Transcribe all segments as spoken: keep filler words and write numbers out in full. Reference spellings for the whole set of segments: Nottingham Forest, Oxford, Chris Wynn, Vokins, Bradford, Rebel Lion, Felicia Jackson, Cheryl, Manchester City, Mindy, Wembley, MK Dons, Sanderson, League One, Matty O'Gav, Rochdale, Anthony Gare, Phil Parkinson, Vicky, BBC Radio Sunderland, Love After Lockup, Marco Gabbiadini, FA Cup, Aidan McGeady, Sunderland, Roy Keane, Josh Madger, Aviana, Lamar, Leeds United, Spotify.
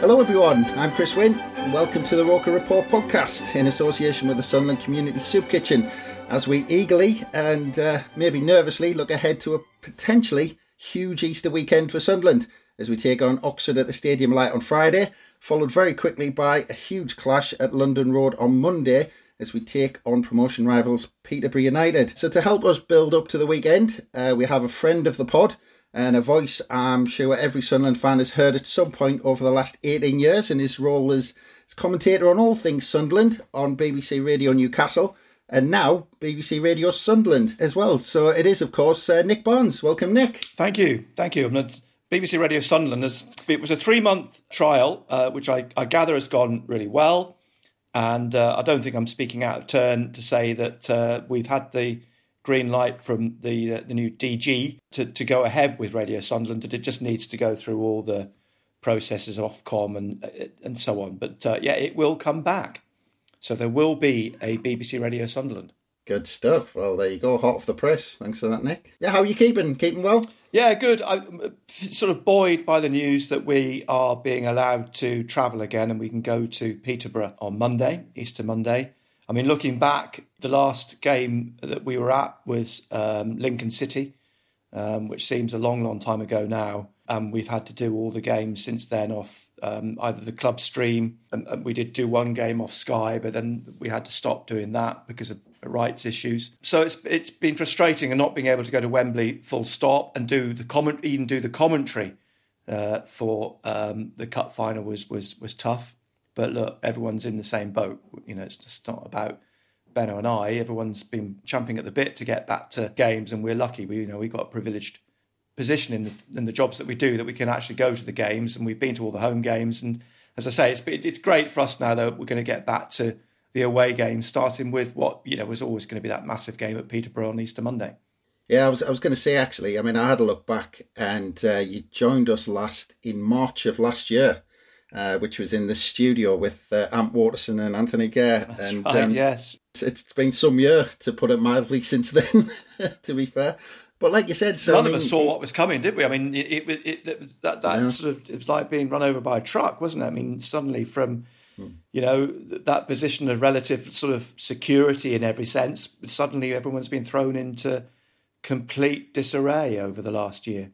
Hello everyone, I'm Chris Wynn and welcome to the Roker Report podcast in association with the Sunderland Community Soup Kitchen as we eagerly and uh, maybe nervously look ahead to a potentially huge Easter weekend for Sunderland as we take on Oxford at the Stadium of Light on Friday, followed very quickly by a huge clash at London Road on Monday as we take on promotion rivals Peterborough United. So to help us build up to the weekend, uh, we have a friend of the pod and a voice I'm sure every Sunderland fan has heard at some point over the last eighteen years in his role as commentator on all things Sunderland on B B C Radio Newcastle and now B B C Radio Sunderland as well. So it is, of course, uh, Nick Barnes. Welcome, Nick. Thank you. Thank you. B B C Radio Sunderland, it was a three-month trial, uh, which I, I gather has gone really well. And uh, I don't think I'm speaking out of turn to say that uh, we've had the green light from the uh, the new D G to, to go ahead with Radio Sunderland, that it just needs to go through all the processes of Ofcom and and so on. But uh, yeah, it will come back. So there will be a B B C Radio Sunderland. Good stuff. Well, there you go. Hot off the press. Thanks for that, Nick. Yeah, how are you keeping? Keeping well? Yeah, good. I'm sort of buoyed by the news that we are being allowed to travel again and we can go to Peterborough on Monday, Easter Monday. I mean, looking back, the last game that we were at was um, Lincoln City, um, which seems a long, long time ago now. And we've had to do all the games since then off um, either the club stream, and, and we did do one game off Sky, but then we had to stop doing that because of rights issues. So it's it's been frustrating and not being able to go to Wembley full stop and do the comment, even do the commentary uh, for um, the cup final was was was tough. But look, everyone's in the same boat. You know, it's just not about Benno and I. Everyone's been champing at the bit to get back to games, and we're lucky. We you know we got a privileged position in the, in the jobs that we do that we can actually go to the games, and we've been to all the home games. And as I say, it's it's great for us now though. We're going to get back to the away game, starting with what you know was always going to be that massive game at Peterborough on Easter Monday. Yeah, I was I was going to say actually. I mean, I had a look back, and uh, you joined us last in March of last year. Uh, which was in the studio with uh, Amp Waterson and Anthony Gare. That's and, right, um, yes. It's, it's been some year, to put it mildly, since then, to be fair. But like you said... So, None I mean, of us saw it, what was coming, did we? I mean, it, it, it, it that, that yeah. sort of, it was like being run over by a truck, wasn't it? I mean, suddenly from, hmm. you know, that position of relative sort of security in every sense, suddenly everyone's been thrown into complete disarray over the last year.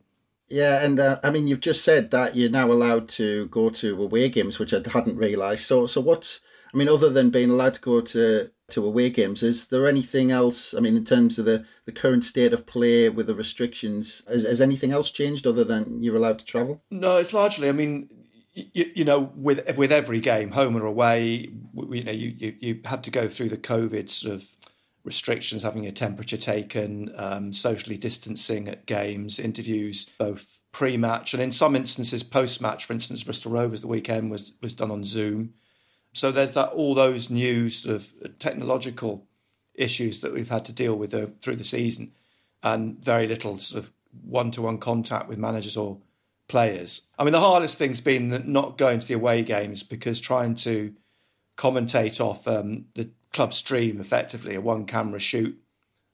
Yeah, and uh, I mean, you've just said that you're now allowed to go to away games, which I hadn't realised. So, so what's, I mean, other than being allowed to go to, to away games, is there anything else, I mean, in terms of the, the current state of play with the restrictions, has, has anything else changed other than you're allowed to travel? No, it's largely, I mean, you, you know, with with every game, home or away, you know, you, you, you have to go through the COVID sort of restrictions, having your temperature taken, um, socially distancing at games, interviews, both pre-match and in some instances post-match. For instance, Bristol Rovers the weekend was was done on Zoom. So there's that all those new sort of technological issues that we've had to deal with uh, through the season, and very little sort of one-to-one contact with managers or players. I mean, the hardest thing's been not going to the away games because trying to commentate off um, the club stream, effectively a one camera shoot,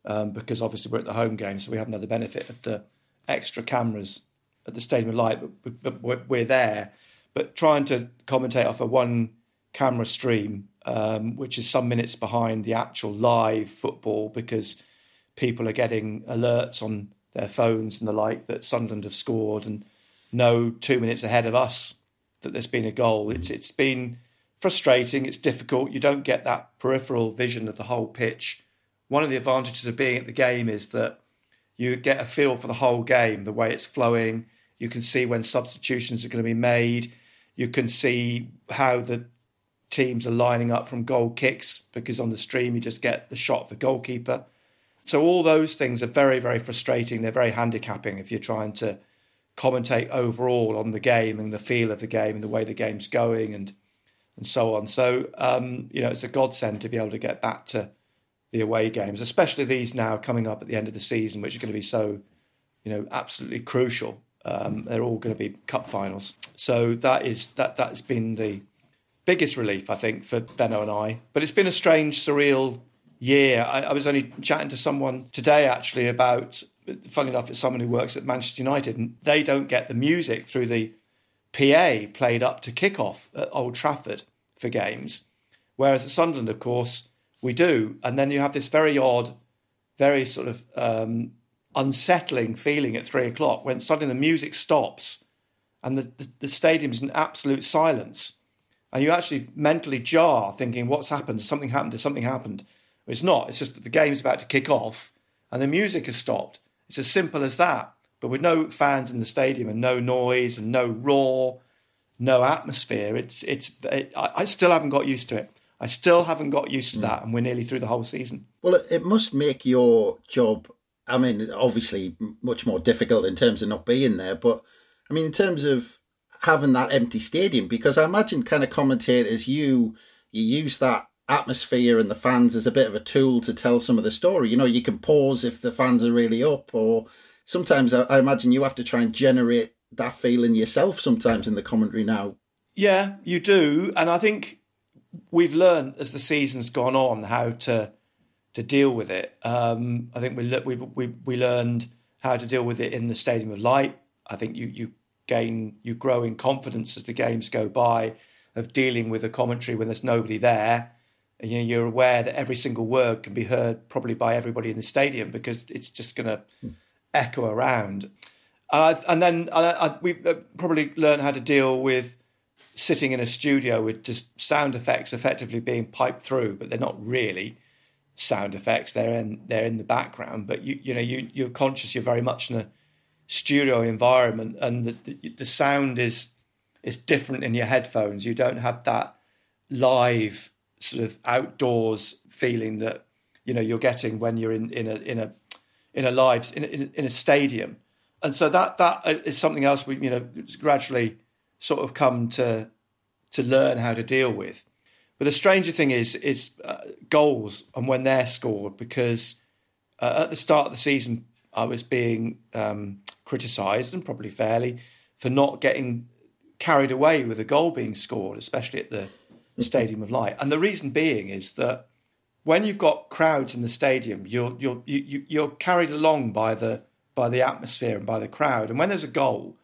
um, because obviously we're at the home game, so we haven't had the benefit of the extra cameras at the Stadium of Light, but, but we're there. But trying to commentate off a one camera stream um, which is some minutes behind the actual live football, because people are getting alerts on their phones and the like that Sunderland have scored, and no, two minutes ahead of us that there's been a goal. It's It's been frustrating. It's difficult. You don't get that peripheral vision of the whole pitch. One of the advantages of being at the game is that you get a feel for the whole game, the way it's flowing. You can see when substitutions are going to be made. You can see how the teams are lining up from goal kicks, because on the stream you just get the shot of the goalkeeper. So all those things are very, very frustrating. They're very handicapping if you're trying to commentate overall on the game and the feel of the game and the way the game's going and and so on. So, um, you know, it's a godsend to be able to get back to the away games, especially these now coming up at the end of the season, which are going to be so, you know, absolutely crucial. Um, they're all going to be cup finals. So that is that that's been the biggest relief, I think, for Benno and I. But it's been a strange, surreal year. I, I was only chatting to someone today, actually, about, funnily enough, it's someone who works at Manchester United, and they don't get the music through the P A played up to kick-off at Old Trafford for games, whereas at Sunderland, of course, we do. And then you have this very odd, very sort of um, unsettling feeling at three o'clock when suddenly the music stops and the, the, the stadium's in absolute silence. And you actually mentally jar thinking, what's happened? Something happened. Something happened. It's not. It's just that the game's about to kick off and the music has stopped. It's as simple as that. But with no fans in the stadium and no noise and no roar, no atmosphere, it's it's. It, I still haven't got used to it. I still haven't got used to that, and we're nearly through the whole season. Well, it must make your job, I mean, obviously much more difficult in terms of not being there, but, I mean, in terms of having that empty stadium, because I imagine kind of commentators, you you use that atmosphere and the fans as a bit of a tool to tell some of the story. You know, you can pause if the fans are really up, or sometimes I imagine you have to try and generate that feeling yourself sometimes in the commentary now. Yeah, you do. And I think we've learned as the season's gone on how to to deal with it. Um, I think we, we we we learned how to deal with it in the Stadium of Light. I think you you gain, you grow in confidence as the games go by of dealing with a commentary when there's nobody there. And, you know, you're aware that every single word can be heard probably by everybody in the stadium because it's just going to... Mm. echo around. Uh, and then uh, we probably learned how to deal with sitting in a studio with just sound effects effectively being piped through, but they're not really sound effects. They're in, they're in the background, but you you know, you, you're conscious you're very much in a studio environment, and the, the, the sound is is different in your headphones. You don't have that live sort of outdoors feeling that, you know, you're getting when you're in, in a, in a, in a live in, in in a stadium, and so that that is something else we, you know, gradually sort of come to to learn how to deal with. But the stranger thing is is uh, goals and when they're scored, because uh, at the start of the season I was being um, criticised, and probably fairly, for not getting carried away with a goal being scored, especially at the Stadium of Light, and the reason being is that when you've got crowds in the stadium, you're you're you, you're carried along by the by the atmosphere and by the crowd. And when there's a goal,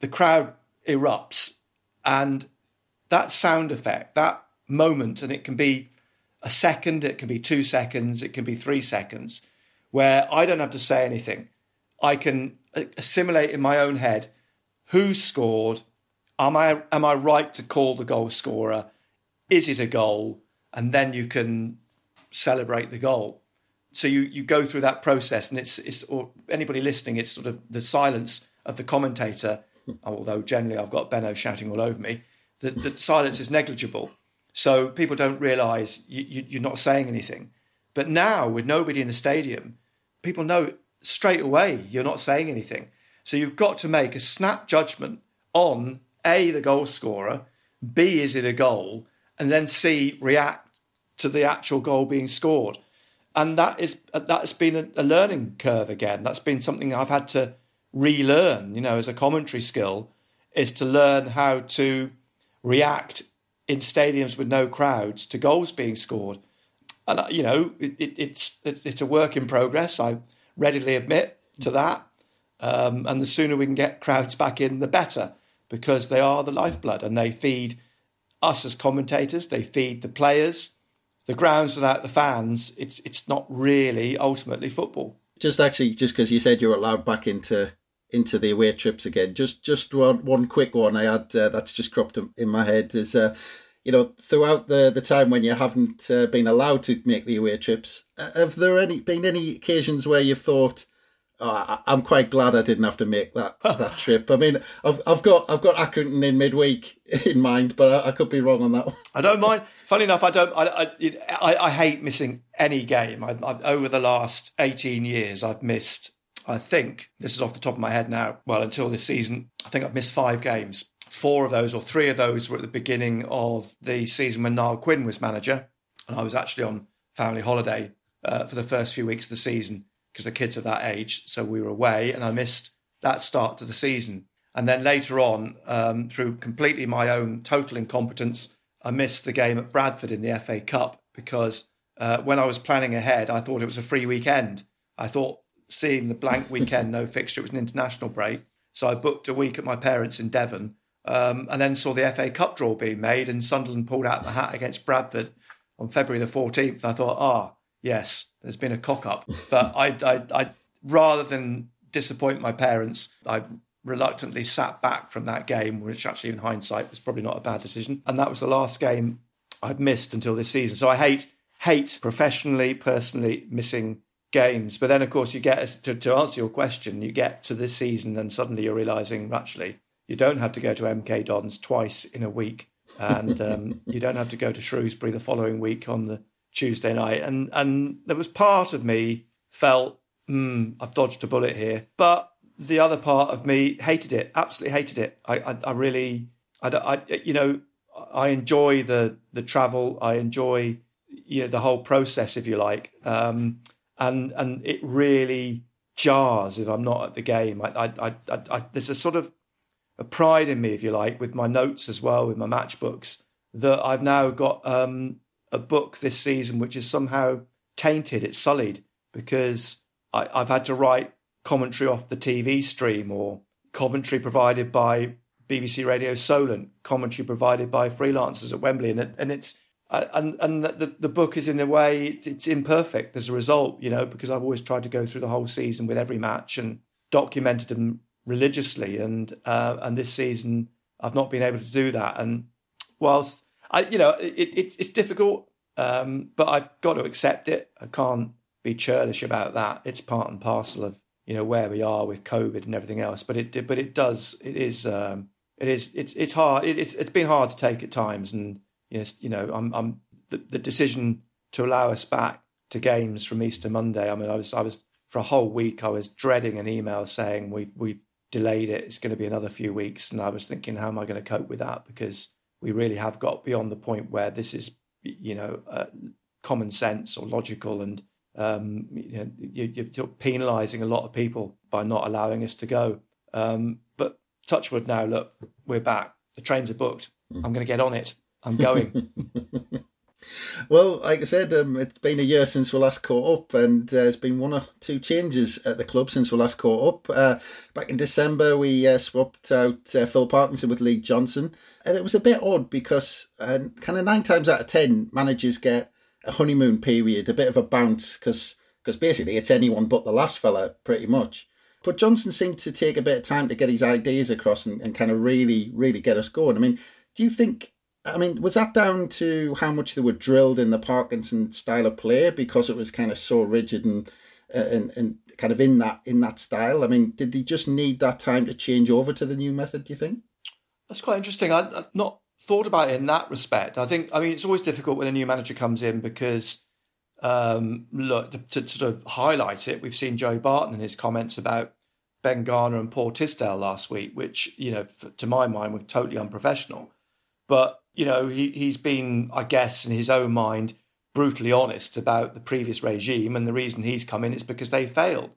the crowd erupts, and that sound effect, that moment, and it can be a second, it can be two seconds, it can be three seconds, where I don't have to say anything. I can assimilate in my own head who scored. Am I am I right to call the goal scorer? Is it a goal? And then you can celebrate the goal. So you you go through that process, and it's it's or anybody listening, it's sort of the silence of the commentator, although generally I've got Benno shouting all over me, the, the silence is negligible, so people don't realise you, you, you're not saying anything. But now with nobody in the stadium, people know straight away you're not saying anything, so you've got to make a snap judgment on A, the goal scorer, B, is it a goal, and then C, react to the actual goal being scored. And that is, that's been a, a learning curve again. That's been something I've had to relearn, you know, as a commentary skill, is to learn how to react in stadiums with no crowds to goals being scored. And, you know, it, it, it's it, it's a work in progress. I readily admit to that. Um, and the sooner we can get crowds back in, the better, because they are the lifeblood and they feed us as commentators. They feed the players. The grounds without the fans, it's it's not really ultimately football. Just actually, just because you said you were allowed back into into the away trips again, just just one, one quick one I had uh, that's just cropped in my head is, uh, you know, throughout the, the time when you haven't uh, been allowed to make the away trips, uh, have there any been any occasions where you've thought, oh, I'm quite glad I didn't have to make that, that trip. I mean, I've I've got I've got Accrington in midweek in mind, but I, I could be wrong on that one. I don't mind. Funny enough, I don't. I I, I hate missing any game. I, I, over the last eighteen years, I've missed. I think this is off the top of my head now. Well, until this season, I think I've missed five games. Four of those, or three of those, were at the beginning of the season when Niall Quinn was manager, and I was actually on family holiday uh, for the first few weeks of the season, because the kids are that age, so we were away, and I missed that start to the season. And then later on, um, through completely my own total incompetence, I missed the game at Bradford in the F A Cup, because uh, when I was planning ahead, I thought it was a free weekend. I thought, seeing the blank weekend, no fixture, it was an international break. So I booked a week at my parents' in Devon, um, and then saw the F A Cup draw being made, and Sunderland pulled out the hat against Bradford on February the fourteenth. I thought, ah, yes, there's been a cock-up. But I, I, I, rather than disappoint my parents, I reluctantly sat back from that game, which actually in hindsight was probably not a bad decision. And that was the last game I'd missed until this season. So I hate, hate professionally, personally missing games. But then, of course, you get, to, to answer your question, you get to this season and suddenly you're realising, actually, you don't have to go to M K Dons twice in a week. And um, you don't have to go to Shrewsbury the following week on the Tuesday night, and and there was part of me felt, hmm, I've dodged a bullet here. But the other part of me hated it, absolutely hated it. I I, I really, I, I you know, I enjoy the the travel. I enjoy, you know, the whole process, if you like. Um, and and it really jars if I'm not at the game. I I I, I, I there's a sort of a pride in me, if you like, with my notes as well, with my matchbooks, that I've now got. Um, a book this season which is somehow tainted, it's sullied, because I, I've had to write commentary off the T V stream, or commentary provided by B B C Radio Solent, commentary provided by freelancers at Wembley, and it, and it's and and the the book is in a way it's, it's imperfect as a result, you know, because I've always tried to go through the whole season with every match and documented them religiously, and uh, and this season I've not been able to do that, and whilst I, you know, it, it's it's difficult, um, but I've got to accept it. I can't be churlish about that. It's part and parcel of, you know, where we are with COVID and everything else. But it but it does it is um, it is it's it's hard. It, it's it's been hard to take at times, and you know, you know I'm I'm the, the decision to allow us back to games from Easter Monday. I mean, I was I was for a whole week I was dreading an email saying we've we've delayed it. It's going to be another few weeks, and I was thinking, how am I going to cope with that? Because we really have got beyond the point where this is, you know, uh, common sense or logical, and um, you know, you, you're penalising a lot of people by not allowing us to go. Um, but touchwood now, look, we're back. The trains are booked. I'm going to get on it. I'm going. Well, like I said, um, it's been a year since we last caught up, and uh, there's been one or two changes at the club since we last caught up. Uh, back in December, we uh, swapped out uh, Phil Parkinson with Lee Johnson, and it was a bit odd because uh, kind of nine times out of ten, managers get a honeymoon period, a bit of a bounce, because basically it's anyone but the last fella, pretty much. But Johnson seemed to take a bit of time to get his ideas across and, and kind of really, really get us going. I mean, do you think... I mean, was that down to how much they were drilled in the Parkinson style of play because it was kind of so rigid and uh, and and kind of in that in that style? I mean, did they just need that time to change over to the new method, do you think? That's quite interesting. I, I've not thought about it in that respect. I think, I mean, it's always difficult when a new manager comes in because, um, look, to, to sort of highlight it, we've seen Joey Barton and his comments about Ben Garner and Paul Tisdale last week, which, you know, to my mind, were totally unprofessional. But, you know, he, he's been, I guess, in his own mind, brutally honest about the previous regime. And the reason he's come in is because they failed.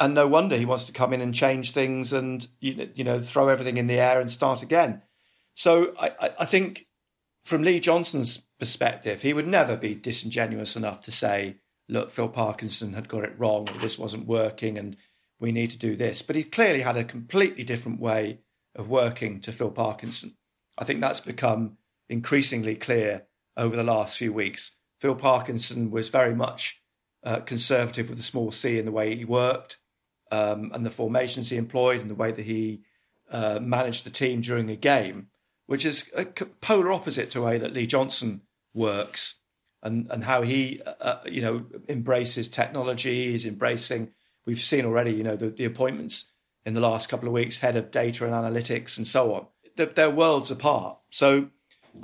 And no wonder he wants to come in and change things and, you know, throw everything in the air and start again. So I, I think from Lee Johnson's perspective, he would never be disingenuous enough to say, look, Phil Parkinson had got it wrong, or this wasn't working and we need to do this. But he clearly had a completely different way of working to Phil Parkinson. I think that's become increasingly clear over the last few weeks. Phil Parkinson was very much uh, conservative with a small c in the way he worked um, and the formations he employed and the way that he uh, managed the team during a game, which is a polar opposite to the way that Lee Johnson works and, and how he, uh, you know, embraces technology. He's embracing, we've seen already, you know, the, the appointments in the last couple of weeks, head of data and analytics and so on. They're, they're worlds apart. So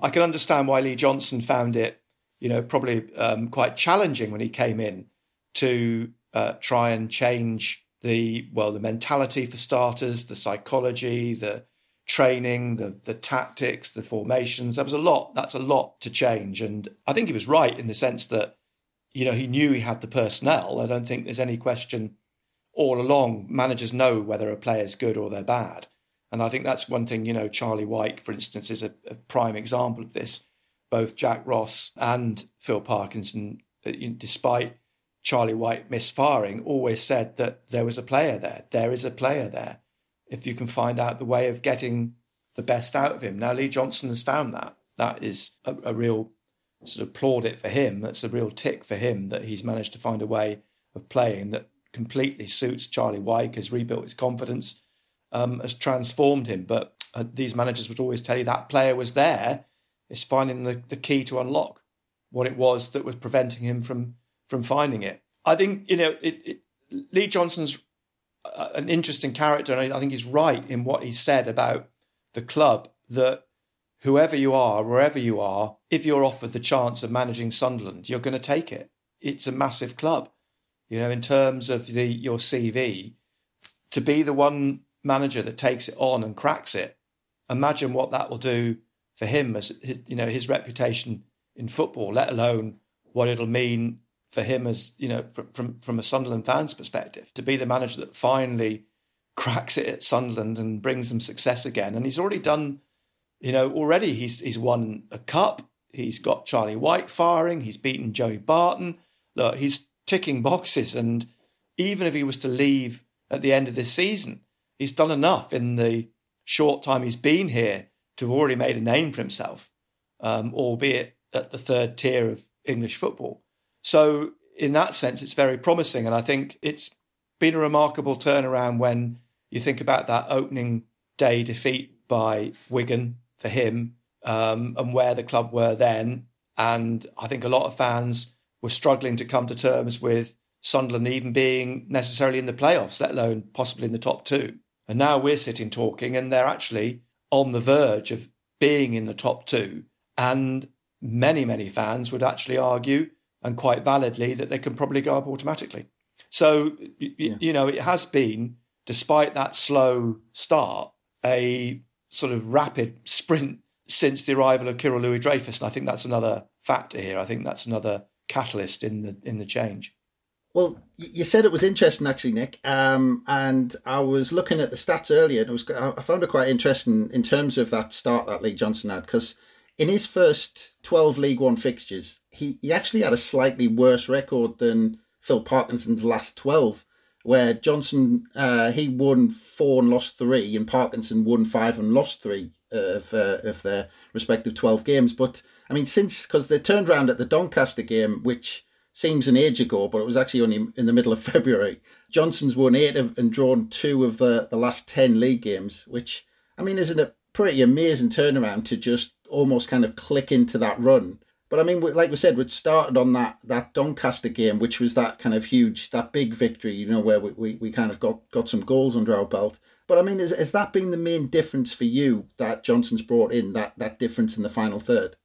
I can understand why Lee Johnson found it, you know, probably um, quite challenging when he came in to uh, try and change the, well, the mentality for starters, the psychology, the training, the the tactics, the formations. That was a lot. That's a lot to change. And I think he was right in the sense that, you know, he knew he had the personnel. I don't think there's any question all along. Managers know whether a player's good or they're bad. And I think that's one thing, you know, Charlie White, for instance, is a, a prime example of this. Both Jack Ross and Phil Parkinson, despite Charlie White misfiring, always said that there was a player there. There is a player there. If you can find out the way of getting the best out of him. Now, Lee Johnson has found that. That is a, a real sort of plaudit for him. That's a real tick for him that he's managed to find a way of playing that completely suits Charlie Wyke, has rebuilt his confidence, um, has transformed him. But uh, these managers would always tell you that player was there. It's finding the, the key to unlock what it was that was preventing him from, from finding it. I think, you know, it, it, Lee Johnson's an interesting character, and I think he's right in what he said about the club, that whoever you are, wherever you are, if you're offered the chance of managing Sunderland, you're going to take it. It's a massive club. You know, in terms of the your C V, to be the one manager that takes it on and cracks it, imagine what that will do for him as, you know, his reputation in football, let alone what it'll mean for him as, you know, from from a Sunderland fan's perspective, to be the manager that finally cracks it at Sunderland and brings them success again. And he's already done, you know, already he's he's won a cup. He's got Charlie White firing. He's beaten Joey Barton. Look, he's ticking boxes. And even if he was to leave at the end of this season, he's done enough in the short time he's been here to have already made a name for himself, um, albeit at the third tier of English football. So in that sense, it's very promising. And I think it's been a remarkable turnaround when you think about that opening day defeat by Wigan for him, um, and where the club were then. And I think a lot of fans were struggling to come to terms with Sunderland even being necessarily in the playoffs, let alone possibly in the top two. And now we're sitting talking and they're actually on the verge of being in the top two. And many, many fans would actually argue, and quite validly, that they can probably go up automatically. So, yeah. you know, it has been, despite that slow start, a sort of rapid sprint since the arrival of Kirill Louis-Dreyfus. And I think that's another factor here. I think that's another catalyst in the in the change. Well, you said it was interesting, actually, Nick. Um, and I was looking at the stats earlier, and it was I found it quite interesting in terms of that start that Lee Johnson had, because in his first twelve League One fixtures, he, he actually had a slightly worse record than Phil Parkinson's last twelve, where Johnson, uh, he won four and lost three, and Parkinson won five and lost three of uh, of their respective twelve games. But, I mean, since, because they turned round at the Doncaster game, which seems an age ago, but it was actually only in the middle of February, Johnson's won eight of, and drawn two of the, the last ten league games, which, I mean, isn't a pretty amazing turnaround to just almost kind of click into that run. But I mean, like we said, we'd started on that that Doncaster game, which was that kind of huge, that big victory, you know, where we, we, we kind of got, got some goals under our belt. But I mean, is, has that been the main difference for you that Johnson's brought in, that, that difference in the final third?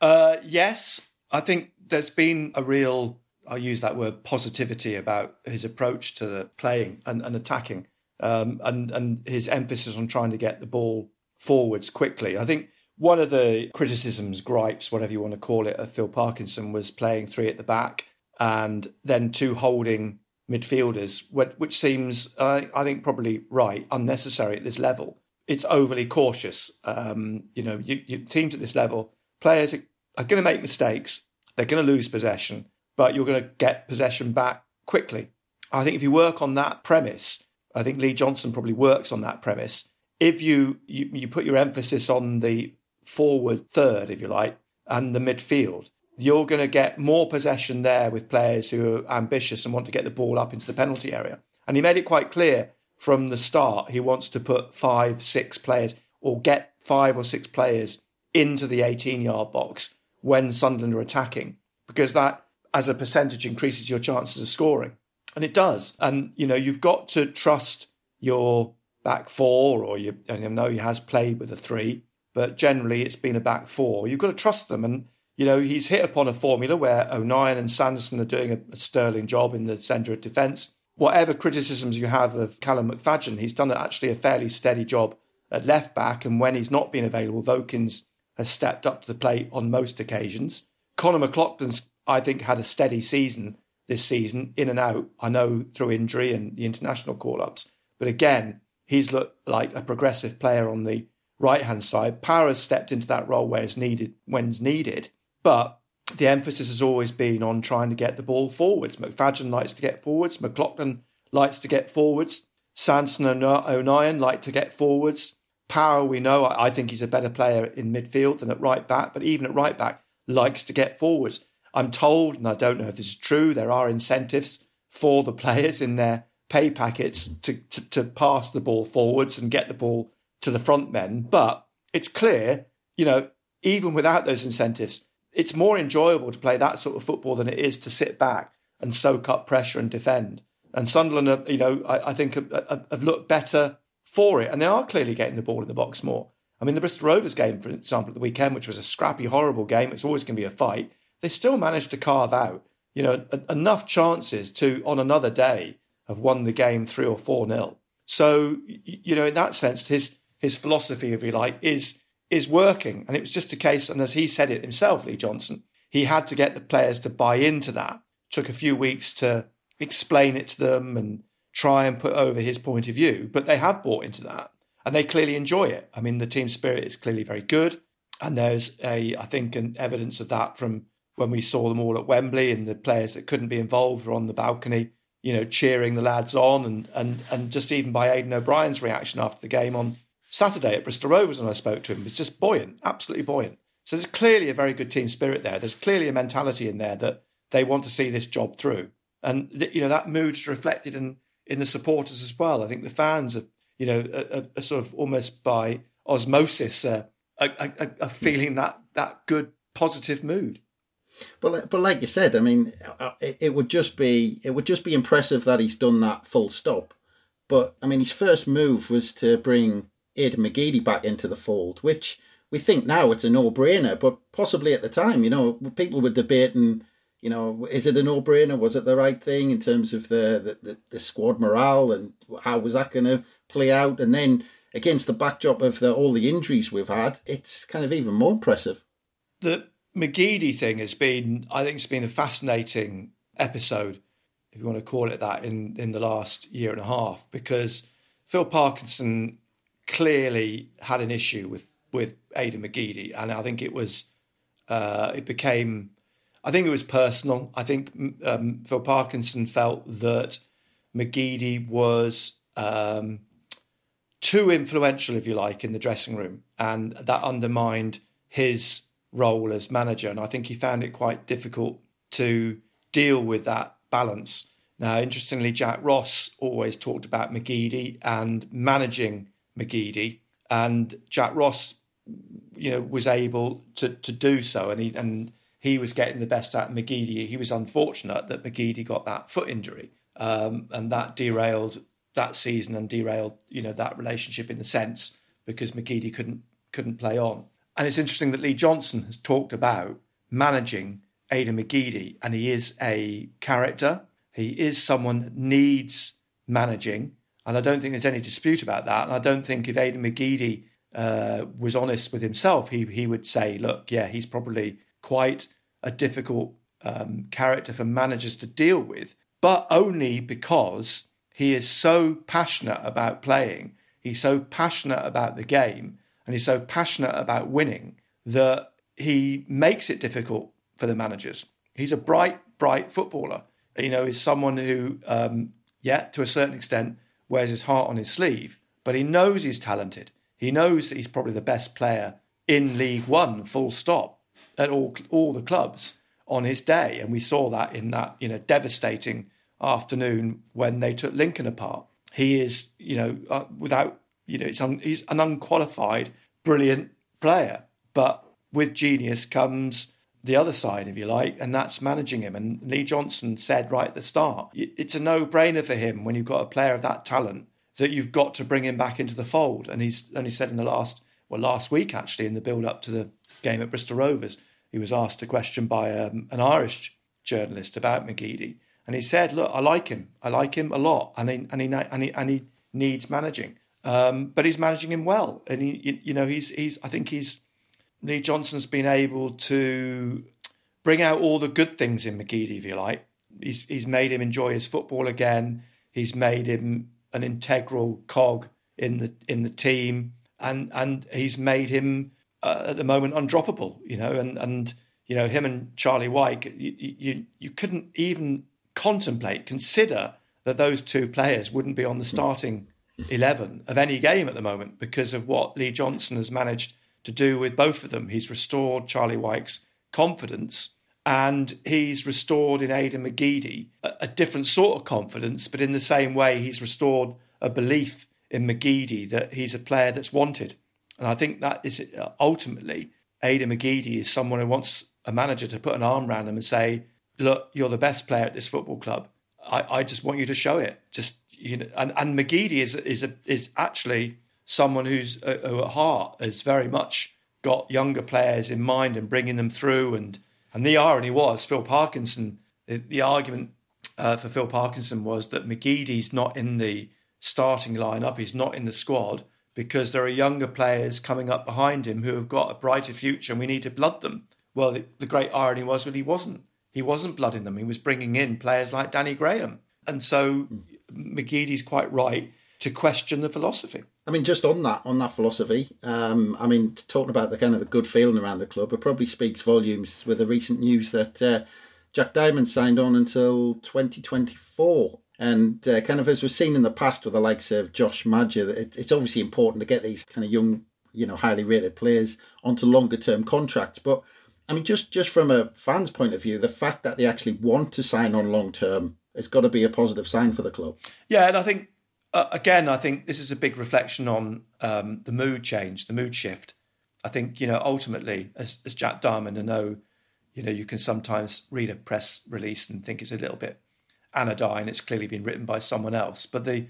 Uh, yes, I think there's been a real, I'll use that word, positivity about his approach to the playing and, and attacking, um, and, and his emphasis on trying to get the ball forwards quickly. I think one of the criticisms, gripes, whatever you want to call it, of Phil Parkinson was playing three at the back and then two holding midfielders, which seems, uh, I think, probably right, unnecessary at this level. It's overly cautious. Um, you know, you, you, teams at this level, players are, are going to make mistakes. They're going to lose possession, but you're going to get possession back quickly. I think if you work on that premise, I think Lee Johnson probably works on that premise. If you you, you put your emphasis on the forward third, if you like, and the midfield. You're going to get more possession there with players who are ambitious and want to get the ball up into the penalty area. And he made it quite clear from the start he wants to put five, six players or get five or six players into the eighteen-yard box when Sunderland are attacking, because that, as a percentage, increases your chances of scoring. And it does. And, you know, you've got to trust your back four, or you, I know he has played with a three, but generally it's been a back four. You've got to trust them. And, you know, he's hit upon a formula where O'Neill and Sanderson are doing a, a sterling job in the centre of defence. Whatever criticisms you have of Callum McFadden, he's done actually a fairly steady job at left back. And when he's not been available, Vokins has stepped up to the plate on most occasions. Conor McLaughlin's, I think, had a steady season this season, in and out, I know, through injury and the international call-ups. But again, he's looked like a progressive player on the right-hand side. Power has stepped into that role where it's needed, when's needed. But the emphasis has always been on trying to get the ball forwards. McFadden likes to get forwards. McLaughlin likes to get forwards. Sanson and O'Neill like to get forwards. Power, we know, I think he's a better player in midfield than at right-back, but even at right-back, likes to get forwards. I'm told, and I don't know if this is true, there are incentives for the players in their pay packets to, to, to pass the ball forwards and get the ball to the front men. But it's clear, you know, even without those incentives, it's more enjoyable to play that sort of football than it is to sit back and soak up pressure and defend. And Sunderland, are, you know, I, I think have, have looked better for it. And they are clearly getting the ball in the box more. I mean, the Bristol Rovers game, for example, at the weekend, which was a scrappy, horrible game, it's always going to be a fight, they still managed to carve out, you know, a- enough chances to, on another day, have won the game three or four nil. So, you know, in that sense, his his philosophy, if you like, is is working. And it was just a case, and as he said it himself, Lee Johnson, he had to get the players to buy into that. Took a few weeks to explain it to them and try and put over his point of view, but they have bought into that. And they clearly enjoy it. I mean, the team spirit is clearly very good. And there's, a, I think, an evidence of that from when we saw them all at Wembley, and the players that couldn't be involved were on the balcony, you know, cheering the lads on. And and, and just even by Aidan O'Brien's reaction after the game on Saturday at Bristol Rovers when I spoke to him, it's just buoyant, absolutely buoyant. So there's clearly a very good team spirit there. There's clearly a mentality in there that they want to see this job through. And, you know, that mood's reflected in, in the supporters as well. I think the fans have, you know, a, a, a sort of almost by osmosis, uh, a, a, a feeling that, that good, positive mood. But but like you said, I mean, it, it would just be it would just be impressive that he's done that full stop. But I mean, his first move was to bring Aidan McGeady back into the fold, which we think now it's a no-brainer. But possibly at the time, you know, people were debating, you know, is it a no-brainer? Was it the right thing in terms of the the, the, the squad morale, and how was that going to play out? And then against the backdrop of the, all the injuries we've had, it's kind of even more impressive. The McGeady thing has been, I think it's been a fascinating episode, if you want to call it that, in, in the last year and a half, because Phil Parkinson clearly had an issue with, with Aidan McGeady. And I think it was, uh, it became, I think it was personal. I think um, Phil Parkinson felt that McGeady was Um, too influential, if you like, in the dressing room, and that undermined his role as manager. And I think he found it quite difficult to deal with that balance. Now, interestingly, Jack Ross always talked about McGeady and managing McGeady, and Jack Ross, you know, was able to to do so, and he and he was getting the best out of McGeady. He was unfortunate that McGeady got that foot injury, um, and that derailed that season and derailed, you know, that relationship in the sense, because McGeady couldn't couldn't play on. And it's interesting that Lee Johnson has talked about managing Aidan McGeady, and he is a character. He is someone that needs managing, and I don't think there's any dispute about that. And I don't think if Aidan McGeady uh, was honest with himself, he he would say, look, yeah, he's probably quite a difficult um, character for managers to deal with, but only because he is so passionate about playing, he's so passionate about the game, and he's so passionate about winning that he makes it difficult for the managers. He's a bright, bright footballer. You know, he's someone who, um, yeah, to a certain extent, wears his heart on his sleeve, but he knows he's talented. He knows that he's probably the best player in League One, full stop, at all all the clubs on his day. And we saw that in that, you know, devastating afternoon when they took Lincoln apart. He is, you know, uh, without, you know, it's un, he's an unqualified, brilliant player. But with genius comes the other side, if you like, and that's managing him. And Lee Johnson said right at the start, it's a no-brainer for him when you've got a player of that talent that you've got to bring him back into the fold. And he's and he said in the last, well, last week actually, in the build-up to the game at Bristol Rovers, he was asked a question by um, an Irish journalist about McGeady. And he said, look, I like him. I like him a lot. And he, and he, and he, and he needs managing. Um, but he's managing him well. And, he, you know, he's he's. I think he's... Lee Johnson's been able to bring out all the good things in McGeady, if you like. He's he's made him enjoy his football again. He's made him an integral cog in the in the team, and and he's made him uh, at the moment undroppable. You know, and and you know him and Charlie Wyke, you, you you couldn't even contemplate, consider that those two players wouldn't be on the starting eleven of any game at the moment because of what Lee Johnson has managed to do with both of them. He's restored Charlie Wyke's confidence, and he's restored in Aidan McGeady a, a different sort of confidence, but in the same way he's restored a belief in McGeady that he's a player that's wanted. And I think that is ultimately, Aidan McGeady is someone who wants a manager to put an arm around him and say, look, you're the best player at this football club. I, I just want you to show it. Just, you know, and, and McGeady is is a, is actually someone who's uh, who at heart has very much got younger players in mind and bringing them through. And and the irony was, Phil Parkinson, the, the argument uh, for Phil Parkinson was that McGeady's not in the starting lineup, he's not in the squad, because there are younger players coming up behind him who have got a brighter future and we need to blood them. Well, the, the great irony was that well, he wasn't. He wasn't blooding them. He was bringing in players like Danny Graham. And so mm. McGeady's quite right to question the philosophy. I mean, just on that, on that philosophy, um, I mean, talking about the kind of the good feeling around the club, it probably speaks volumes with the recent news that uh, Jack Diamond signed on until twenty twenty-four. And uh, kind of as we've seen in the past with the likes of Josh Madger, it, it's obviously important to get these kind of young, you know, highly rated players onto longer term contracts. But I mean, just, just from a fan's point of view, the fact that they actually want to sign on long term, it's got to be a positive sign for the club. Yeah, and I think, Uh, again, I think this is a big reflection on um, the mood change, the mood shift. I think, you know, ultimately, as, as Jack Diamond, I know, you know, you can sometimes read a press release and think it's a little bit anodyne. It's clearly been written by someone else. But the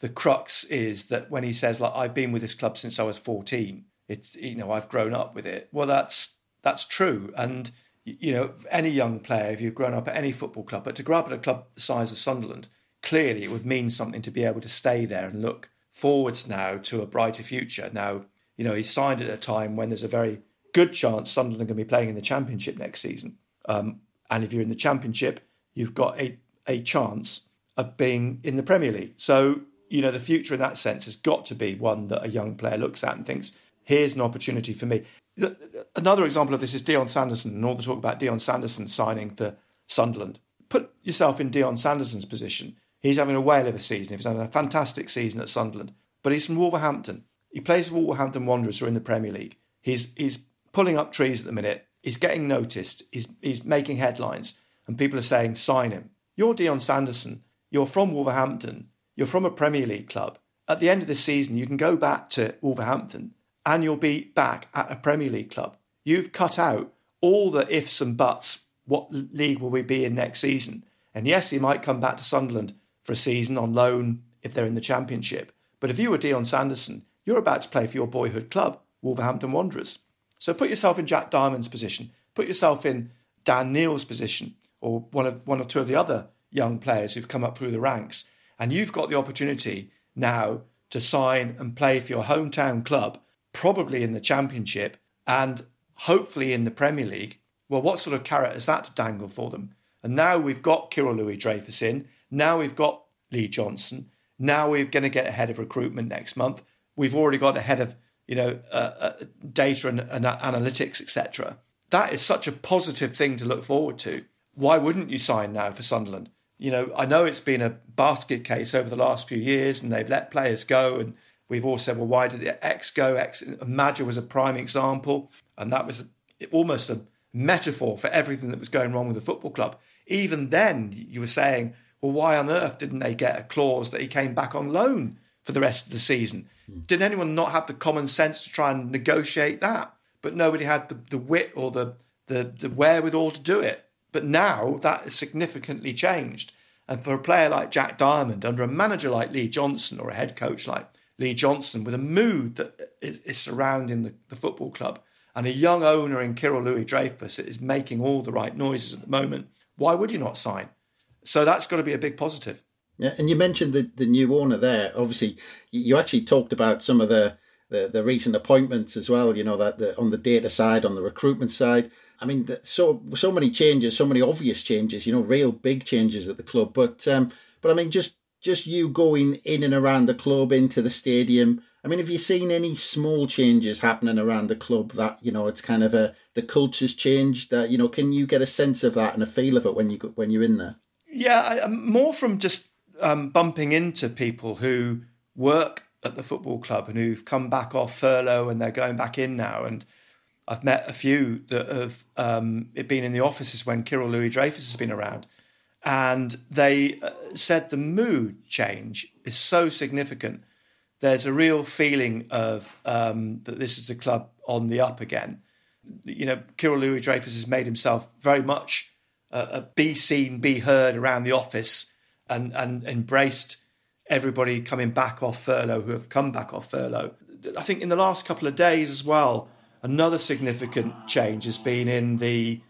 the crux is that when he says, like, I've been with this club since I was fourteen, it's, you know, I've grown up with it. Well, that's that's true. And, you know, any young player, if you've grown up at any football club, but to grow up at a club the size of Sunderland, clearly it would mean something to be able to stay there and look forwards now to a brighter future. Now, you know, he signed at a time when there's a very good chance Sunderland are going to be playing in the Championship next season. Um, and if you're in the Championship, you've got a, a chance of being in the Premier League. So, you know, the future in that sense has got to be one that a young player looks at and thinks, here's an opportunity for me. Another example of this is Dion Sanderson, and all the talk about Dion Sanderson signing for Sunderland. Put yourself in Dion Sanderson's position. He's having a whale of a season. He's having a fantastic season at Sunderland. But he's from Wolverhampton. He plays for Wolverhampton Wanderers, who are in the Premier League. He's he's pulling up trees at the minute. He's getting noticed. He's he's making headlines. And people are saying, sign him. You're Dion Sanderson. You're from Wolverhampton. You're from a Premier League club. At the end of the season, you can go back to Wolverhampton and you'll be back at a Premier League club. You've cut out all the ifs and buts. What league will we be in next season? And yes, he might come back to Sunderland for a season on loan if they're in the Championship. But if you were Dion Sanderson, you're about to play for your boyhood club, Wolverhampton Wanderers. So put yourself in Jack Diamond's position. Put yourself in Dan Neal's position, or one of one or two of the other young players who've come up through the ranks. And you've got the opportunity now to sign and play for your hometown club, probably in the Championship and hopefully in the Premier League. Well, what sort of carrot is that to dangle for them? And now we've got Kirill Louis-Dreyfus in. Now we've got Lee Johnson. Now we're going to get a head of recruitment next month. We've already got a head of, you know, uh, uh, data and, and analytics, et cetera. That is such a positive thing to look forward to. Why wouldn't you sign now for Sunderland? You know, I know it's been a basket case over the last few years, and they've let players go, and We've all said, well, why did it X go? X Madger was a prime example. And that was almost a metaphor for everything that was going wrong with the football club. Even then, you were saying, well, why on earth didn't they get a clause that he came back on loan for the rest of the season? Mm. Did anyone not have the common sense to try and negotiate that? But nobody had the, the wit or the, the, the wherewithal to do it. But now that has significantly changed. And for a player like Jack Diamond, under a manager like Lee Johnson or a head coach like Lee Johnson, with a mood that is, is surrounding the, the football club, and a young owner in Kirill Louis-Dreyfus that is making all the right noises at the moment, why would you not sign? So that's got to be a big positive. Yeah, and you mentioned the, the new owner there. Obviously, you actually talked about some of the, the, the recent appointments as well, you know, that the, on the data side, on the recruitment side. I mean, the, so so many changes, so many obvious changes, you know, real big changes at the club. But, um, but I mean, just, just you going in and around the club, into the stadium, I mean, have you seen any small changes happening around the club that, you know, it's kind of a, the culture's changed, that, you know, can you get a sense of that and a feel of it when, you, when you're in there? Yeah, I, more from just um, bumping into people who work at the football club and who've come back off furlough and they're going back in now. And I've met a few that have um, been in the offices when Kirill Louis-Dreyfus has been around. And they said the mood change is so significant. There's a real feeling of um, that this is a club on the up again. You know, Kirill Louis-Dreyfus has made himself very much uh, be seen, be heard around the office, and, and embraced everybody coming back off furlough who have come back off furlough. I think in the last couple of days as well, another significant change has been in the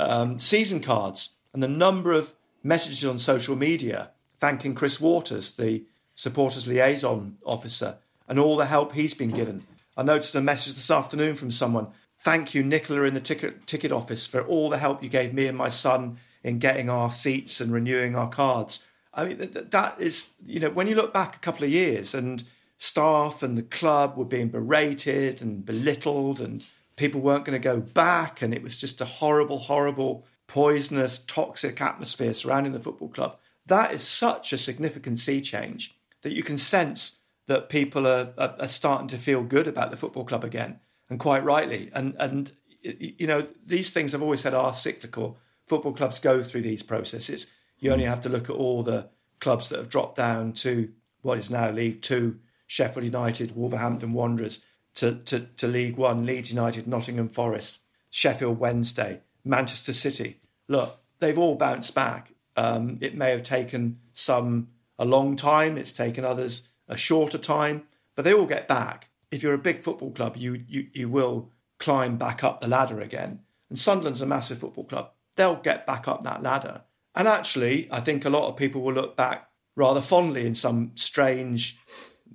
um, season cards and the number of messages on social media thanking Chris Waters, the supporters liaison officer, and all the help he's been given. I noticed a message this afternoon from someone. Thank you, Nicola, in the ticket ticket office for all the help you gave me and my son in getting our seats and renewing our cards. I mean, that, that is, you know, when you look back a couple of years and staff and the club were being berated and belittled and people weren't going to go back, and it was just a horrible, horrible, poisonous, toxic atmosphere surrounding the football club. That is such a significant sea change that you can sense that people are, are, are starting to feel good about the football club again, and quite rightly. And, and you know, these things, I've always said, are cyclical. Football clubs go through these processes. You only have to look at all the clubs that have dropped down to what is now League Two, Sheffield United, Wolverhampton Wanderers, to, to, to League One, Leeds United, Nottingham Forest, Sheffield Wednesday, Manchester City. Look, they've all bounced back. Um, it may have taken some a long time, it's taken others a shorter time, but they all get back. If you're a big football club, you you you will climb back up the ladder again. And Sunderland's a massive football club. They'll get back up that ladder. And actually, I think a lot of people will look back rather fondly in some strange,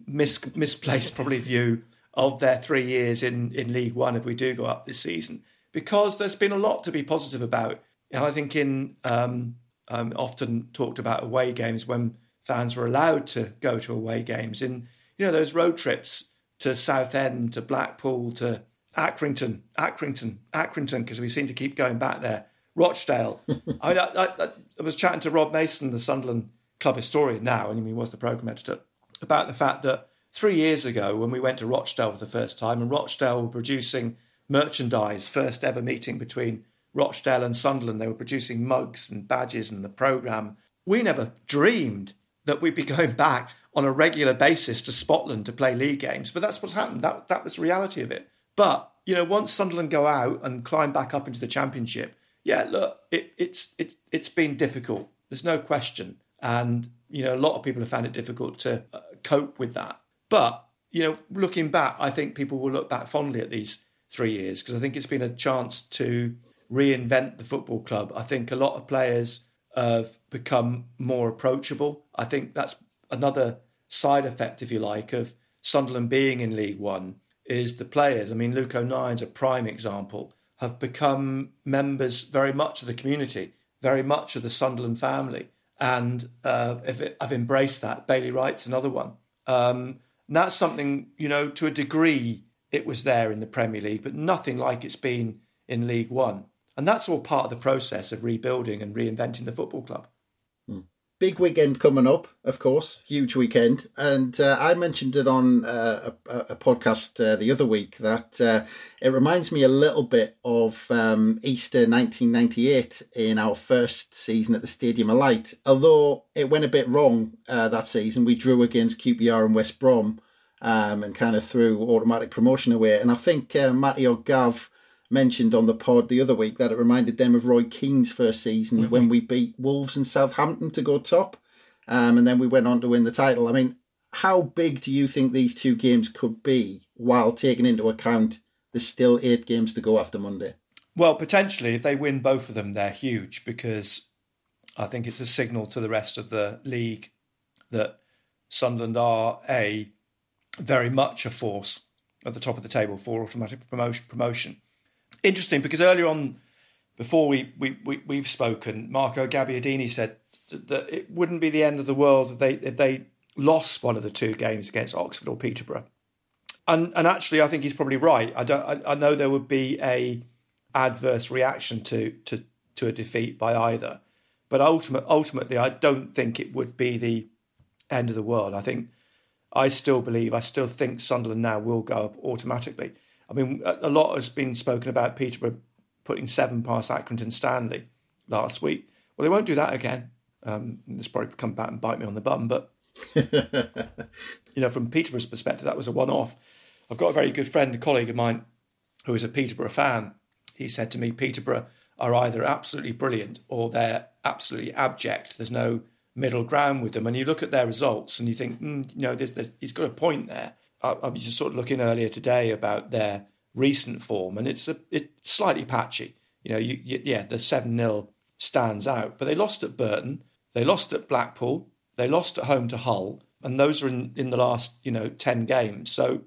mis- misplaced probably view of their three years in, in League One if we do go up this season, because there's been a lot to be positive about. And I think in um, um, often talked about away games when fans were allowed to go to away games. In, you know, those road trips to Southend, to Blackpool, to Accrington, Accrington, Accrington, because we seem to keep going back there. Rochdale. I mean, I, I, I was chatting to Rob Mason, the Sunderland club historian now, and he was the programme editor, about the fact that three years ago when we went to Rochdale for the first time, and Rochdale were producing merchandise, first ever meeting between Rochdale and Sunderland. They were producing mugs and badges and the programme. We never dreamed that we'd be going back on a regular basis to Scotland to play league games. But that's what's happened. That that was the reality of it. But, you know, once Sunderland go out and climb back up into the Championship, yeah, look, it, it's, it's, it's been difficult. There's no question. And, you know, a lot of people have found it difficult to uh, cope with that. But, you know, looking back, I think people will look back fondly at these three years because I think it's been a chance to reinvent the football club. I think a lot of players have become more approachable. I think that's another side effect, if you like, of Sunderland being in League One is the players. I mean, Luke O'Nine's a prime example, have become members very much of the community, very much of the Sunderland family, and uh, have embraced that. Bailey Wright's another one. Um, and that's something, you know, to a degree it was there in the Premier League, but nothing like it's been in League One. And that's all part of the process of rebuilding and reinventing the football club. Mm. big weekend coming up, of course, huge weekend. And uh, I mentioned it on uh, a, a podcast uh, the other week that uh, it reminds me a little bit of um, Easter nineteen ninety-eight in our first season at the Stadium of Light. Although it went a bit wrong uh, that season, we drew against Q P R and West Brom um, and kind of threw automatic promotion away. And I think uh, Matty O'Gav mentioned on the pod the other week that it reminded them of Roy Keane's first season mm-hmm. when we beat Wolves and Southampton to go top, um, and then we went on to win the title. I mean, how big do you think these two games could be while taking into account there's still eight games to go after Monday? Well, potentially, if they win both of them, they're huge, because I think it's a signal to the rest of the league that Sunderland are a very much a force at the top of the table for automatic promotion. promotion. Interesting, because earlier on, before we, we, we, we've spoken, Marco Gabbiadini said that it wouldn't be the end of the world if they, if they lost one of the two games against Oxford or Peterborough. And and actually, I think he's probably right. I don't. I, I know there would be a adverse reaction to to, to a defeat by either. But ultimate, ultimately, I don't think it would be the end of the world. I think, I still believe, I still think Sunderland now will go up automatically. I mean, a lot has been spoken about Peterborough putting seven past Accrington Stanley last week. Well, they won't do that again. Um, this probably come back and bite me on the bum, but you know, from Peterborough's perspective, that was a one-off. I've got a very good friend, a colleague of mine, who is a Peterborough fan. He said to me, Peterborough are either absolutely brilliant or they're absolutely abject. There's no middle ground with them. And you look at their results and you think, mm, you know, there's, there's, he's got a point there. I was just sort of looking earlier today about their recent form, and it's a, it's slightly patchy. You know, you, you, yeah, the seven nil stands out, but they lost at Burton, they lost at Blackpool, they lost at home to Hull, and those are in, in the last, you know, ten games. So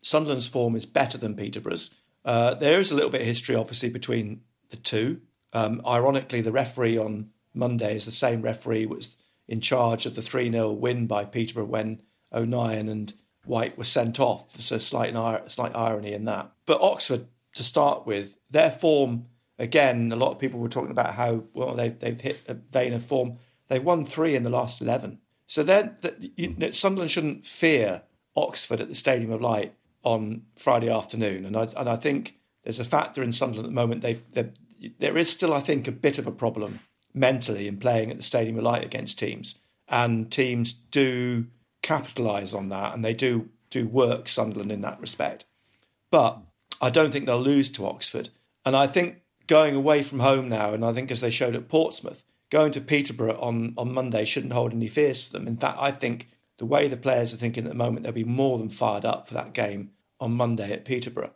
Sunderland's form is better than Peterborough's. Uh, there is a little bit of history, obviously, between the two. Um, ironically, the referee on Monday is the same referee who was in charge of the three nil win by Peterborough when O'Neill and White was sent off. There's a slight, slight irony in that. But Oxford, to start with, their form, again, a lot of people were talking about how well they've, they've hit a vein of form. They've won three in the last eleven. So they're, they're, you know, Sunderland shouldn't fear Oxford at the Stadium of Light on Friday afternoon. And I, and I think there's a factor in Sunderland at the moment. They've, there is still, I think, a bit of a problem mentally in playing at the Stadium of Light against teams. And teams do capitalise on that, and they do do work Sunderland in that respect. But I don't think they'll lose to Oxford. And I think going away from home now, and I think as they showed at Portsmouth, going to Peterborough on, on Monday shouldn't hold any fears to them. In fact, I think the way the players are thinking at the moment, they'll be more than fired up for that game on Monday at Peterborough.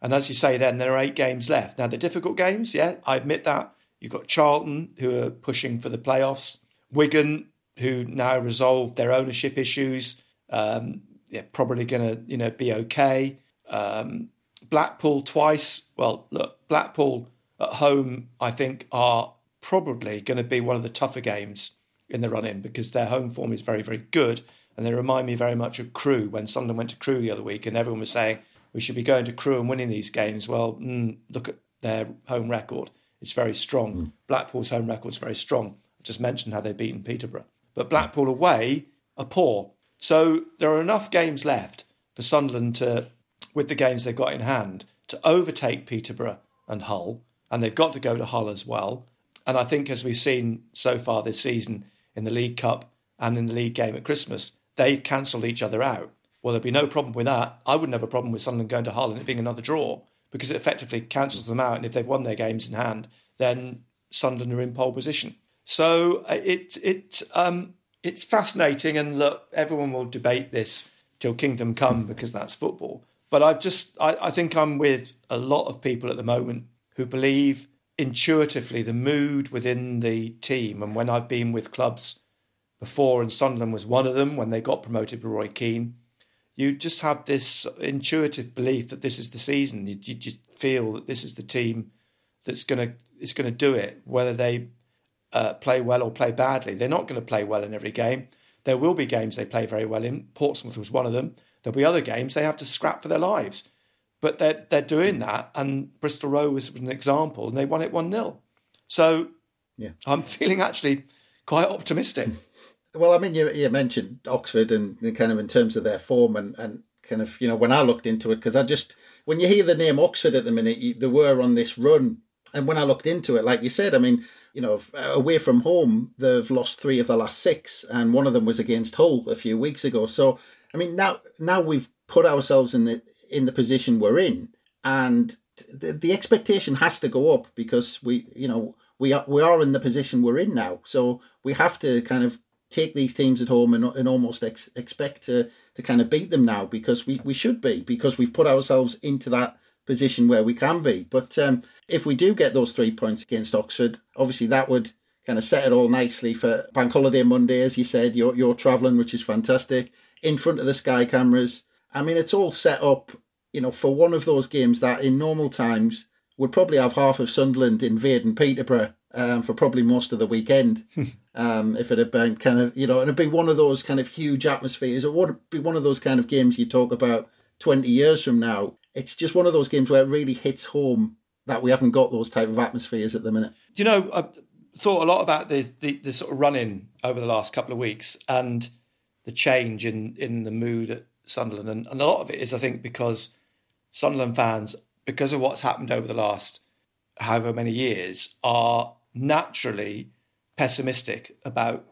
And as you say then, there are eight games left. Now, they're difficult games, yeah, I admit that. You've got Charlton, who are pushing for the playoffs. Wigan, who now resolved their ownership issues. Um, they're probably going to, you know, be okay. Um, Blackpool twice. Well, look, Blackpool at home, I think, are probably going to be one of the tougher games in the run-in, because their home form is very, very good. And they remind me very much of Crewe, when Sunderland went to Crewe the other week and everyone was saying, we should be going to Crewe and winning these games. Well, mm, look at their home record. It's very strong. Mm. Blackpool's home record's very strong. I just mentioned how they've beaten Peterborough. But Blackpool away are poor. So there are enough games left for Sunderland to, with the games they've got in hand, to overtake Peterborough and Hull. And they've got to go to Hull as well. And I think, as we've seen so far this season in the League Cup and in the league game at Christmas, they've cancelled each other out. Well, there'd be no problem with that. I wouldn't have a problem with Sunderland going to Hull and it being another draw, because it effectively cancels them out. And if they've won their games in hand, then Sunderland are in pole position. So it it um it's fascinating, and look, everyone will debate this till kingdom come, because that's football. But I've just I, I think I'm with a lot of people at the moment who believe intuitively the mood within the team. And when I've been with clubs before, and Sunderland was one of them when they got promoted with Roy Keane, you just have this intuitive belief that this is the season. You, you just feel that this is the team that's gonna it's gonna do it, whether they Uh, play well or play badly. They're not going to play well in every game. There will be games they play very well in. Portsmouth was one of them. There'll be other games they have to scrap for their lives. But they're, they're doing that, and Bristol Rovers was an example, and they won it one nil. So yeah. I'm feeling actually quite optimistic. Well, I mean, you, you mentioned Oxford and kind of in terms of their form and, and kind of, you know, when I looked into it, because I just, when you hear the name Oxford at the minute, you, they were on this run. And when I looked into it, like you said, I mean, you know, away from home, they've lost three of the last six. And one of them was against Hull a few weeks ago. So, I mean, now now we've put ourselves in the in the position we're in. And the, the expectation has to go up because we, you know, we are, we are in the position we're in now. So we have to kind of take these teams at home and, and almost ex, expect to, to kind of beat them now because we, we should be, because we've put ourselves into that position where we can be. But um, if we do get those three points against Oxford, obviously that would kind of set it all nicely for Bank Holiday Monday, as you said. You're, you're travelling, which is fantastic, in front of the Sky cameras. I mean, it's all set up, you know, for one of those games that in normal times would probably have half of Sunderland invading Peterborough um, for probably most of the weekend. um, if it had been kind of, you know, and it'd be one of those kind of huge atmospheres. It would be one of those kind of games you talk about twenty years from now. It's just one of those games where it really hits home that we haven't got those type of atmospheres at the minute. Do you know, I thought a lot about the, the, the sort of run-in over the last couple of weeks and the change in, in the mood at Sunderland. And, and a lot of it is, I think, because Sunderland fans, because of what's happened over the last however many years, are naturally pessimistic about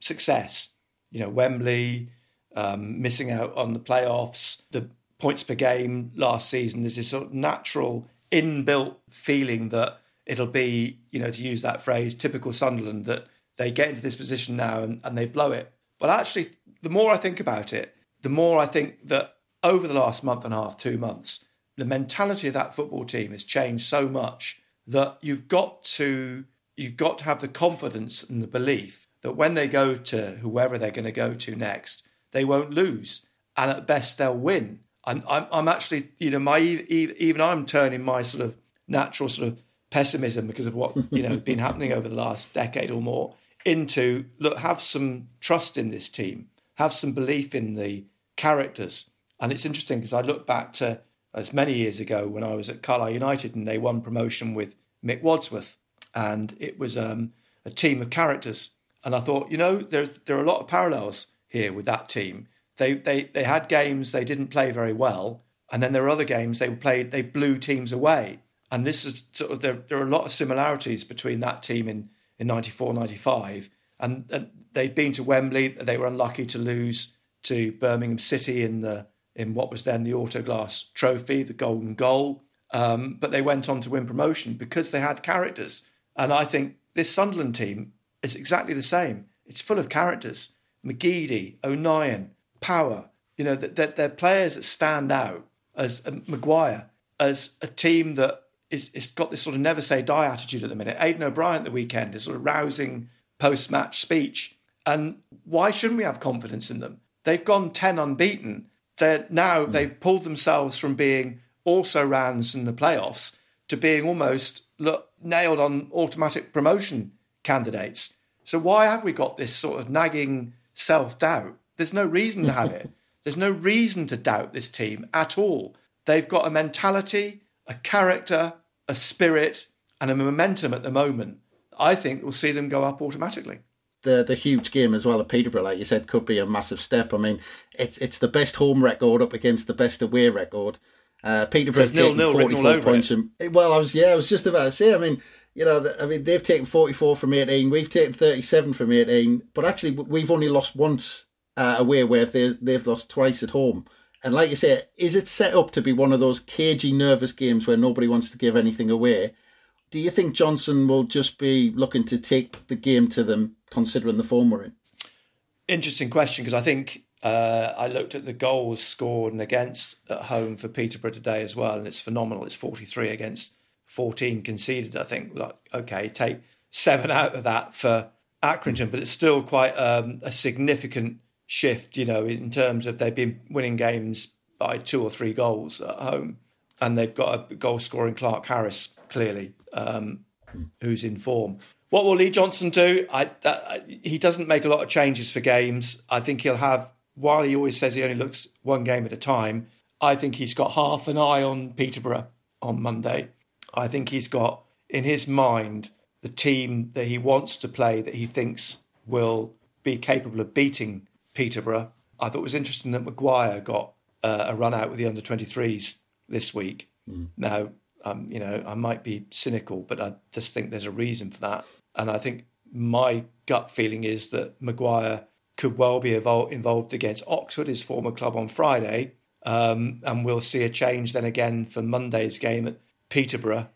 success. You know, Wembley, um, missing out on the playoffs, the points per game last season. There's this sort of natural inbuilt feeling that it'll be, you know, to use that phrase, typical Sunderland, that they get into this position now and, and they blow it. But actually, the more I think about it, the more I think that over the last month and a half, two months, the mentality of that football team has changed so much that you've got to you've got to have the confidence and the belief that when they go to whoever they're going to go to next, they won't lose. And at best, they'll win. I'm, I'm actually, you know, my even I'm turning my sort of natural sort of pessimism because of what, you know, has been happening over the last decade or more into, look, have some trust in this team, have some belief in the characters. And it's interesting because I look back to as many years ago when I was at Carlisle United and they won promotion with Mick Wadsworth. And it was um, a team of characters. And I thought, you know, there's, there are a lot of parallels here with that team. They, they they had games they didn't play very well, and then there were other games they played they blew teams away. And this is sort of there, there are a lot of similarities between that team in in ninety-four ninety-five, and, and they'd been to Wembley. They were unlucky to lose to Birmingham City in the in what was then the Autoglass Trophy, the golden goal. Um, but they went on to win promotion because they had characters. And I think this Sunderland team is exactly the same. It's full of characters: McGeady, O'Neill, Power, you know, that they're, they're players that stand out as um, Maguire, as a team that is it's got this sort of never say die attitude at the minute. Aidan O'Brien at the weekend, is sort of rousing post-match speech. And why shouldn't we have confidence in them? They've gone ten unbeaten. They're now mm. they've pulled themselves from being also rans in the playoffs to being almost look, nailed on automatic promotion candidates. So why have we got this sort of nagging self-doubt? There's no reason to have it. There's no reason to doubt this team at all. They've got a mentality, a character, a spirit, and a momentum at the moment. I think we'll see them go up automatically. The the huge game as well at Peterborough, like you said, could be a massive step. I mean, it's it's the best home record up against the best away record. Uh, Peterborough's taken forty-four points from. Well, I was yeah, I was just about to say. I mean. You know, I mean, they've taken forty-four from eighteen. We've taken thirty-seven from eighteen. But actually, we've only lost once uh, away, where they've, they've lost twice at home. And like you say, is it set up to be one of those cagey, nervous games where nobody wants to give anything away? Do you think Johnson will just be looking to take the game to them, considering the form we're in? Interesting question, because I think uh, I looked at the goals scored and against at home for Peterborough today as well, and it's phenomenal. It's forty-three against fourteen conceded. I think, like, okay, take seven out of that for Accrington, but it's still quite um, a significant shift, you know, in terms of they've been winning games by two or three goals at home, and they've got a goal-scoring Clark Harris, clearly, um, who's in form. What will Lee Johnson do? I, that, he doesn't make a lot of changes for games. I think he'll have, while he always says he only looks one game at a time, I think he's got half an eye on Peterborough on Monday. I think he's got in his mind the team that he wants to play, that he thinks will be capable of beating Peterborough. I thought it was interesting that Maguire got uh, a run out with the under twenty-threes this week. Mm. Now, um, you know, I might be cynical, but I just think there's a reason for that. And I think my gut feeling is that Maguire could well be evol- involved against Oxford, his former club, on Friday. Um, and we'll see a change then again for Monday's game at Peterborough.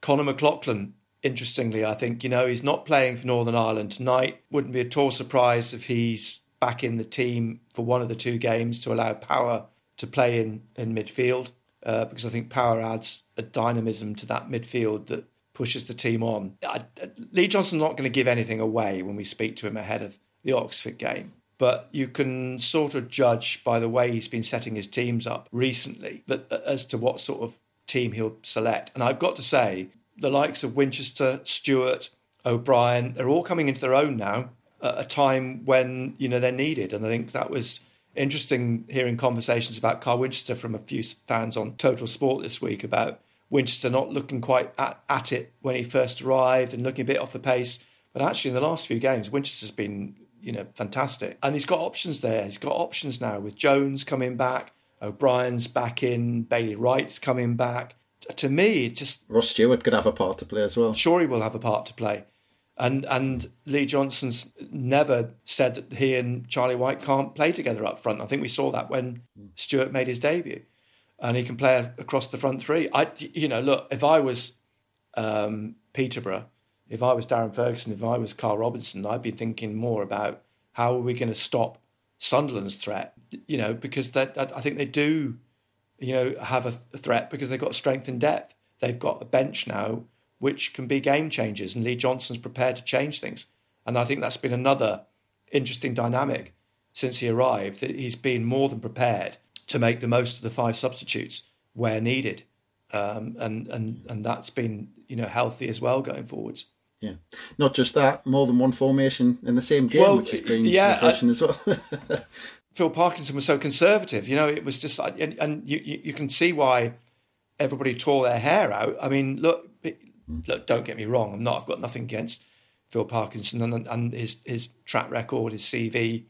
Conor McLaughlin, interestingly, I think, you know, he's not playing for Northern Ireland tonight. Wouldn't be at all surprised if he's back in the team for one of the two games to allow Power to play in, in midfield, uh, because I think Power adds a dynamism to that midfield that pushes the team on. I, Lee Johnson's not going to give anything away when we speak to him ahead of the Oxford game, but you can sort of judge by the way he's been setting his teams up recently that, as to what sort of team he'll select. And I've got to say, the likes of Winchester, Stewart, O'Brien, they're all coming into their own now, at a time when, you know, they're needed. And I think that was interesting hearing conversations about Carl Winchester from a few fans on Total Sport this week about Winchester not looking quite at, at it when he first arrived and looking a bit off the pace. But actually in the last few games, Winchester's been, you know, fantastic. And he's got options there. He's got options now with Jones coming back, O'Brien's back in, Bailey Wright's coming back. To me, just... Ross Stewart could have a part to play as well. Sure, he will have a part to play. And and Lee Johnson's never said that he and Charlie White can't play together up front. I think we saw that when Stewart made his debut, and he can play across the front three. I, you know, look, if I was um, Peterborough, if I was Darren Ferguson, if I was Carl Robinson, I'd be thinking more about how are we going to stop Sunderland's threat. You know, because that I think they do, you know, have a threat because they've got strength and depth. They've got a bench now which can be game changers, and Lee Johnson's prepared to change things. And I think that's been another interesting dynamic since he arrived, that he's been more than prepared to make the most of the five substitutes where needed. Um, and, and, and that's been, you know, healthy as well going forwards. Yeah. Not just that, more than one formation in the same game, well, which has been yeah, refreshing I, as well. Phil Parkinson was so conservative, you know, it was just, and, and you, you can see why everybody tore their hair out. I mean, look, it, Look, don't get me wrong. I'm not. I've got nothing against Phil Parkinson and, and his his track record, his C V.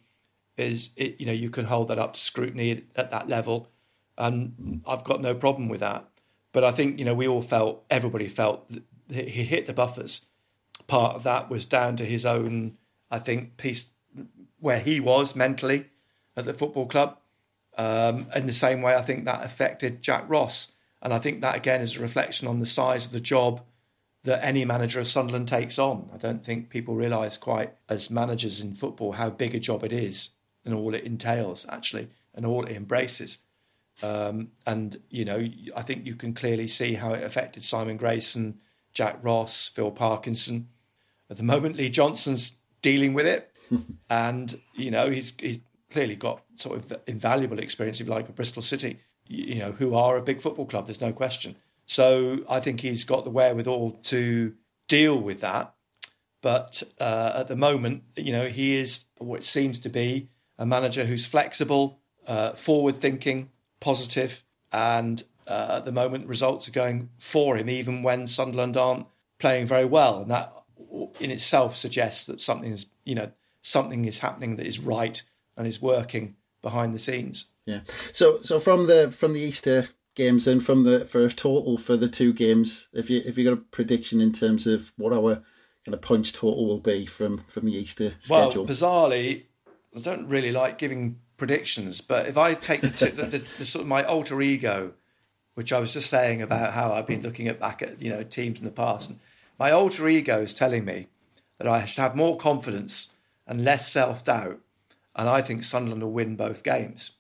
Is it, you know, you can hold that up to scrutiny at, at that level, and I've got no problem with that. But I think, you know, we all felt, everybody felt that he hit the buffers. Part of that was down to his own, I think, piece where he was mentally at the football club. Um, in the same way, I think that affected Jack Ross, and I think that again is a reflection on the size of the job that any manager of Sunderland takes on. I don't think people realise quite, as managers in football, how big a job it is and all it entails, actually, and all it embraces. Um, and, you know, I think you can clearly see how it affected Simon Grayson, Jack Ross, Phil Parkinson. At the moment, Lee Johnson's dealing with it. And, you know, he's, he's clearly got sort of invaluable experience, if you like, at Bristol City, you know, who are a big football club, there's no question. So I think he's got the wherewithal to deal with that. But uh, at the moment, you know, he is, or it seems to be, a manager who's flexible, uh, forward-thinking, positive, and uh, at the moment results are going for him, even when Sunderland aren't playing very well. And that in itself suggests that something is, you know, something is happening that is right and is working behind the scenes. Yeah. So, so from the from the Easter games, and from the for a total for the two games, if you if you got a prediction in terms of what our kind of points total will be from from the Easter schedule. Well, bizarrely, I don't really like giving predictions, but if I take the, t- the, the, the sort of my alter ego, which I was just saying about how I've been looking at back at, you know, teams in the past, and my alter ego is telling me that I should have more confidence and less self doubt, and I think Sunderland will win both games.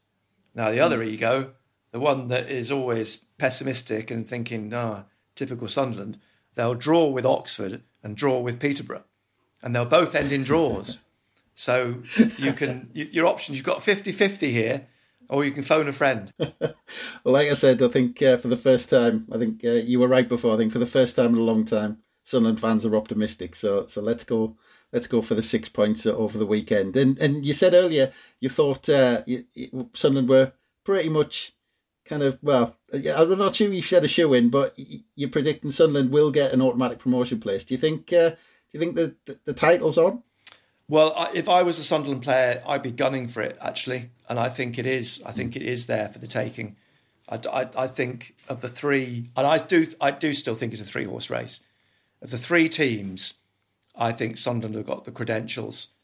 Now the other ego, the one that is always pessimistic and thinking, ah, typical Sunderland, they'll draw with Oxford and draw with Peterborough, and they'll both end in draws. So you can, your options, you've got fifty-fifty here, or you can phone a friend. Well, like I said, I think uh, for the first time, I think uh, you were right before, I think for the first time in a long time, Sunderland fans are optimistic. So so let's go. Let's go for the six points over the weekend. And and you said earlier you thought uh, you, you, Sunderland were pretty much... Kind of, well, I'm not sure you've said a shoe-in, but you're predicting Sunderland will get an automatic promotion place. Do you think uh, do you think the, the, the title's on? Well, I, if I was a Sunderland player, I'd be gunning for it, actually. And I think it is. I think it is there for the taking. I, I, I think of the three, and I do I do still think it's a three-horse race. Of the three teams, I think Sunderland have got the credentials.